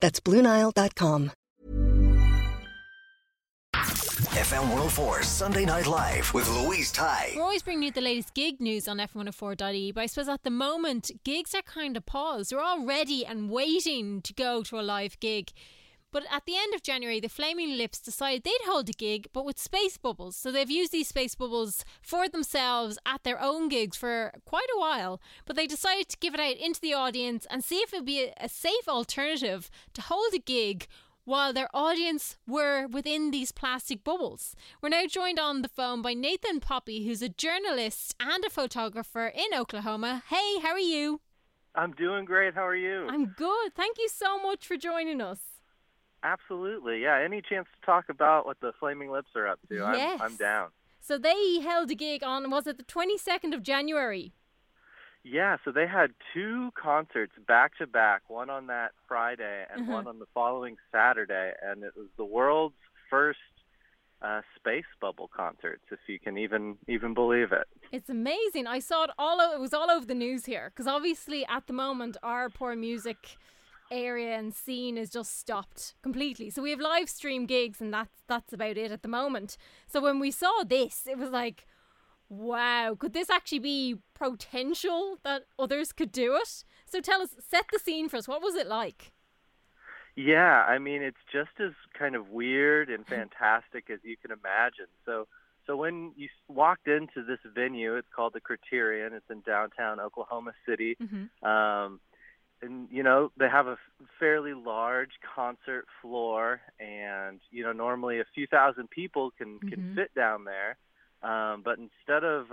That's BlueNile.com. FM 104 Sunday Night Live with Louise Tai. We're always bringing you the latest gig news on FM104.ie, but I suppose at the moment, gigs are kind of paused. We're all ready and waiting to go to a live gig. But at the end of January, the Flaming Lips decided they'd hold a gig, but with space bubbles. So they've used these space bubbles for themselves at their own gigs for quite a while. But they decided to give it out into the audience and see if it would be a safe alternative to hold a gig while their audience were within these plastic bubbles. We're now joined on the phone by Nathan Poppy, who's a journalist and a photographer in Oklahoma. Hey, how are you? I'm doing great. How are you? I'm good. Thank you so much for joining us. Absolutely, yeah. Any chance to talk about what the Flaming Lips are up to? Yes. I'm down. So they held a gig on, was it the 22nd of January? Yeah, so they had two concerts back-to-back, one on that Friday and one on the following Saturday, and it was the world's first space bubble concerts, if you can even believe it. It's amazing. I saw it it was all over the news here, because obviously at the moment our poor music area and scene is just stopped completely. So we have live stream gigs and that's about it at the moment. So when we saw this, it was like, wow, could this actually be potential that others could do it? So tell us, set the scene for us. What was it like? Yeah, I mean, it's just as kind of weird and fantastic as you can imagine. So when you walked into this venue, it's called the Criterion. It's in downtown Oklahoma City. And, you know, they have a fairly large concert floor and, you know, normally a few thousand people can fit down there. But instead of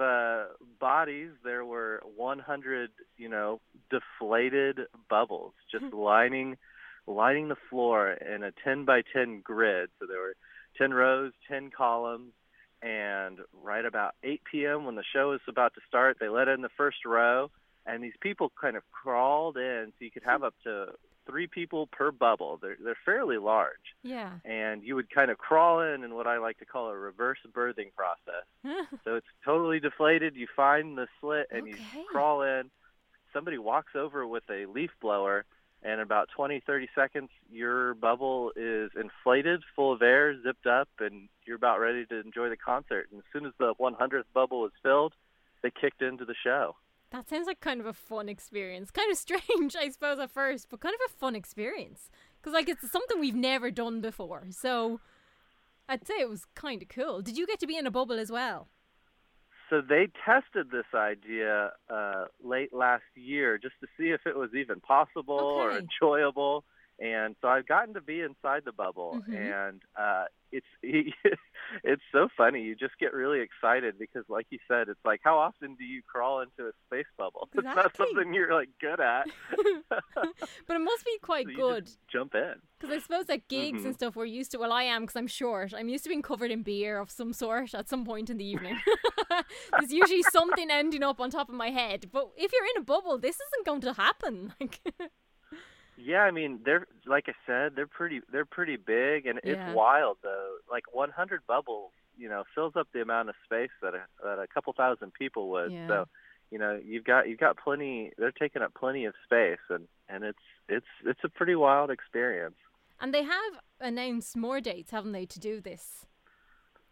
bodies, there were 100, you know, deflated bubbles just lining the floor in a 10 by 10 grid. So there were 10 rows, 10 columns. And right about 8 p.m. when the show is about to start, they let in the first row. And these people kind of crawled in, so you could have up to 3 people per bubble. They're fairly large. Yeah. And you would kind of crawl in what I like to call a reverse birthing process. So it's totally deflated. You find the slit and you crawl in. Somebody walks over with a leaf blower, and in about 20, 30 seconds, your bubble is inflated, full of air, zipped up, and you're about ready to enjoy the concert. And as soon as the 100th bubble is filled, they kicked into the show. That sounds like kind of a fun experience. Kind of strange, I suppose, at first, but kind of a fun experience. Because, like, it's something we've never done before. So I'd say it was kind of cool. Did you get to be in a bubble as well? So they tested this idea late last year just to see if it was even possible or enjoyable. And so I've gotten to be inside the bubble, and it's so funny. You just get really excited because, like you said, it's like, how often do you crawl into a space bubble? Exactly. It's not something you're, like, good at. But it must be quite good. Just jump in. Because I suppose at gigs and stuff, we're used to, well, I am because I'm short. I'm used to being covered in beer of some sort at some point in the evening. There's usually something ending up on top of my head. But if you're in a bubble, this isn't going to happen. Yeah, I mean, they're, like I said, they're pretty big, and it's wild though. Like 100 bubbles, you know, fills up the amount of space that a couple thousand people would. Yeah. So, you know, you've got plenty. They're taking up plenty of space, and it's a pretty wild experience. And they have announced more dates, haven't they, to do this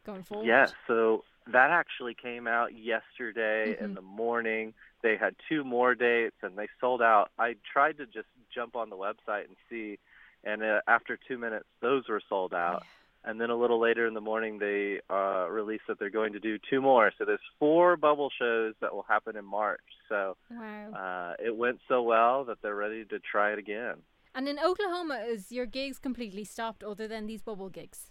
going forward? Yeah. So that actually came out yesterday in the morning. They had 2 more dates, and they sold out. I tried to just jump on the website and see And after 2 minutes, those were sold out. And then a little later in the morning, they released that they're going to do two more. So there's four bubble shows that will happen in March. So it went so well that they're ready to try it again. And in Oklahoma, is your gigs completely stopped other than these bubble gigs?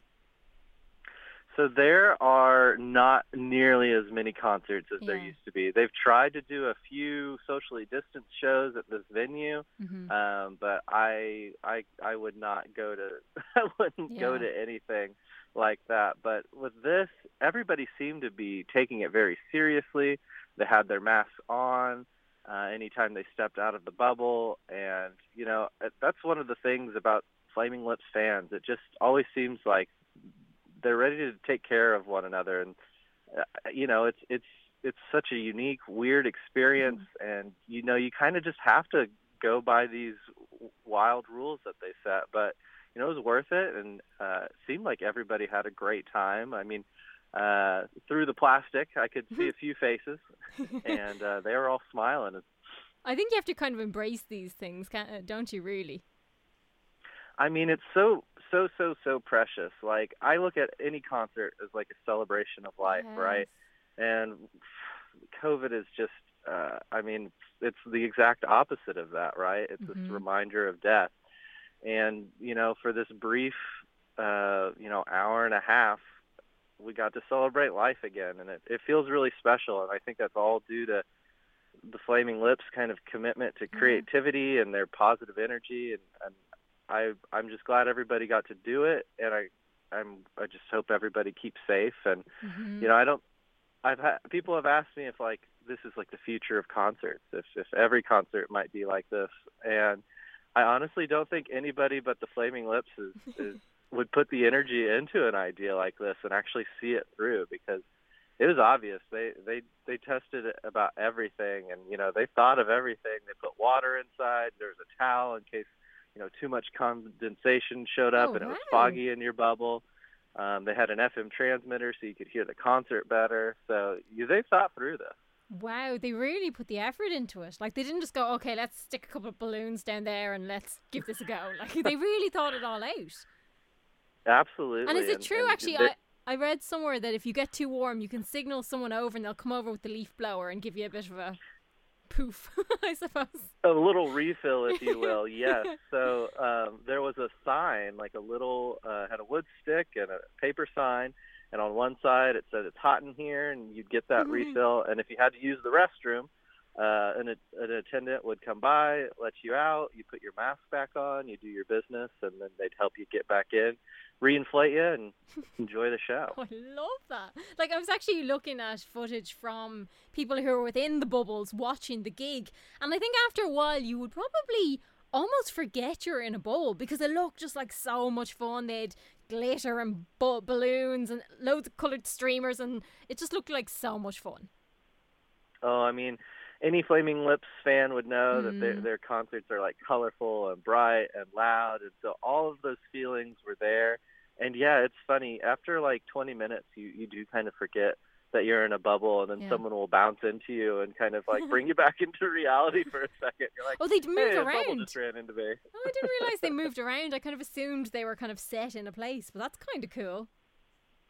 So there are not nearly as many concerts as there used to be. They've tried to do a few socially distanced shows at this venue, but I would not go to go to anything like that. But with this, everybody seemed to be taking it very seriously. They had their masks on anytime they stepped out of the bubble, and you know that's one of the things about Flaming Lips fans. It just always seems like they're ready to take care of one another, and you know it's such a unique, weird experience, and you know you kind of just have to go by these wild rules that they set. But you know it was worth it, and it seemed like everybody had a great time. I mean, through the plastic, I could see a few faces, and they were all smiling. I think you have to kind of embrace these things, don't you? Really. I mean, it's so precious. Like, I look at any concert as like a celebration of life, right? And COVID is just, I mean, it's the exact opposite of that, right? It's this reminder of death. And, you know, for this brief, hour and a half, we got to celebrate life again. And it feels really special. And I think that's all due to the Flaming Lips kind of commitment to creativity and their positive energy and I'm just glad everybody got to do it, and I just hope everybody keeps safe. And you know, people have asked me if like this is like the future of concerts, if every concert might be like this, and I honestly don't think anybody but the Flaming Lips would put the energy into an idea like this and actually see it through, because it was obvious they tested about everything, and you know they thought of everything. They put water inside. There's a towel in case. You know, too much condensation showed up, and it was foggy in your bubble. They had an FM transmitter so you could hear the concert better. So they thought through this. Wow, they really put the effort into it. Like, they didn't just go, okay, let's stick a couple of balloons down there and let's give this a go. Like, they really thought it all out. Absolutely. And is it true, actually, I read somewhere that if you get too warm, you can signal someone over and they'll come over with the leaf blower and give you a bit of a... poof, I suppose. A little refill, if you will, yes. So there was a sign, like a little, had a wood stick and a paper sign, and on one side it said it's hot in here, and you'd get that refill. And if you had to use the restroom, an attendant would come by, let you out, you put your mask back on, you do your business, and then they'd help you get back in, reinflate you, and enjoy the show. Oh, I love that. Like, I was actually looking at footage from people who were within the bubbles watching the gig, and I think after a while you would probably almost forget you're in a bubble, because it looked just like so much fun. They had glitter and balloons and loads of coloured streamers, and it just looked like so much fun. Oh, I mean... any Flaming Lips fan would know that their concerts are like colorful and bright and loud. And so all of those feelings were there. And yeah, it's funny. After like 20 minutes, you do kind of forget that you're in a bubble, and then someone will bounce into you and kind of like bring you back into reality for a second. You're like, oh, they'd moved around. A bubble just ran into me. Oh, I didn't realize they moved around. I kind of assumed they were kind of set in a place, but that's kind of cool.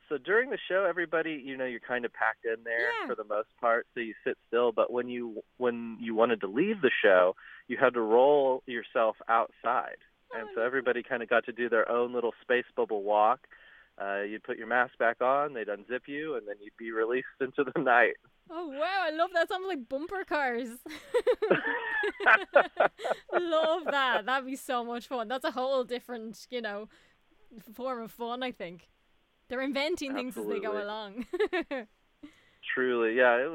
So during the show, everybody, you know, you're kind of packed in there for the most part, so you sit still. But when you wanted to leave the show, you had to roll yourself outside. And so everybody kind of got to do their own little space bubble walk. You'd put your mask back on, they'd unzip you, and then you'd be released into the night. Oh, wow, I love that. Sounds like bumper cars. Love that. That'd be so much fun. That's a whole different, you know, form of fun, I think. They're inventing things as they go along. Truly, yeah, it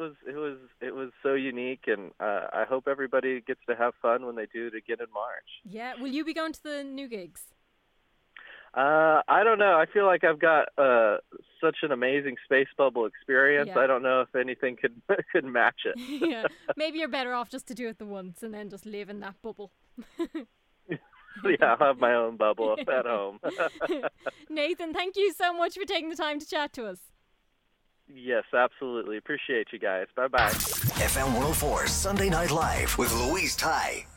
was so unique, and I hope everybody gets to have fun when they do it again in March. Yeah, will you be going to the new gigs? I don't know. I feel like I've got such an amazing space bubble experience. Yeah. I don't know if anything could match it. Yeah, maybe you're better off just to do it the once and then just live in that bubble. Yeah, I'll have my own bubble up at home. Nathan, thank you so much for taking the time to chat to us. Yes, absolutely. Appreciate you guys. Bye-bye. FM 104 Sunday Night Live with Louise Tai.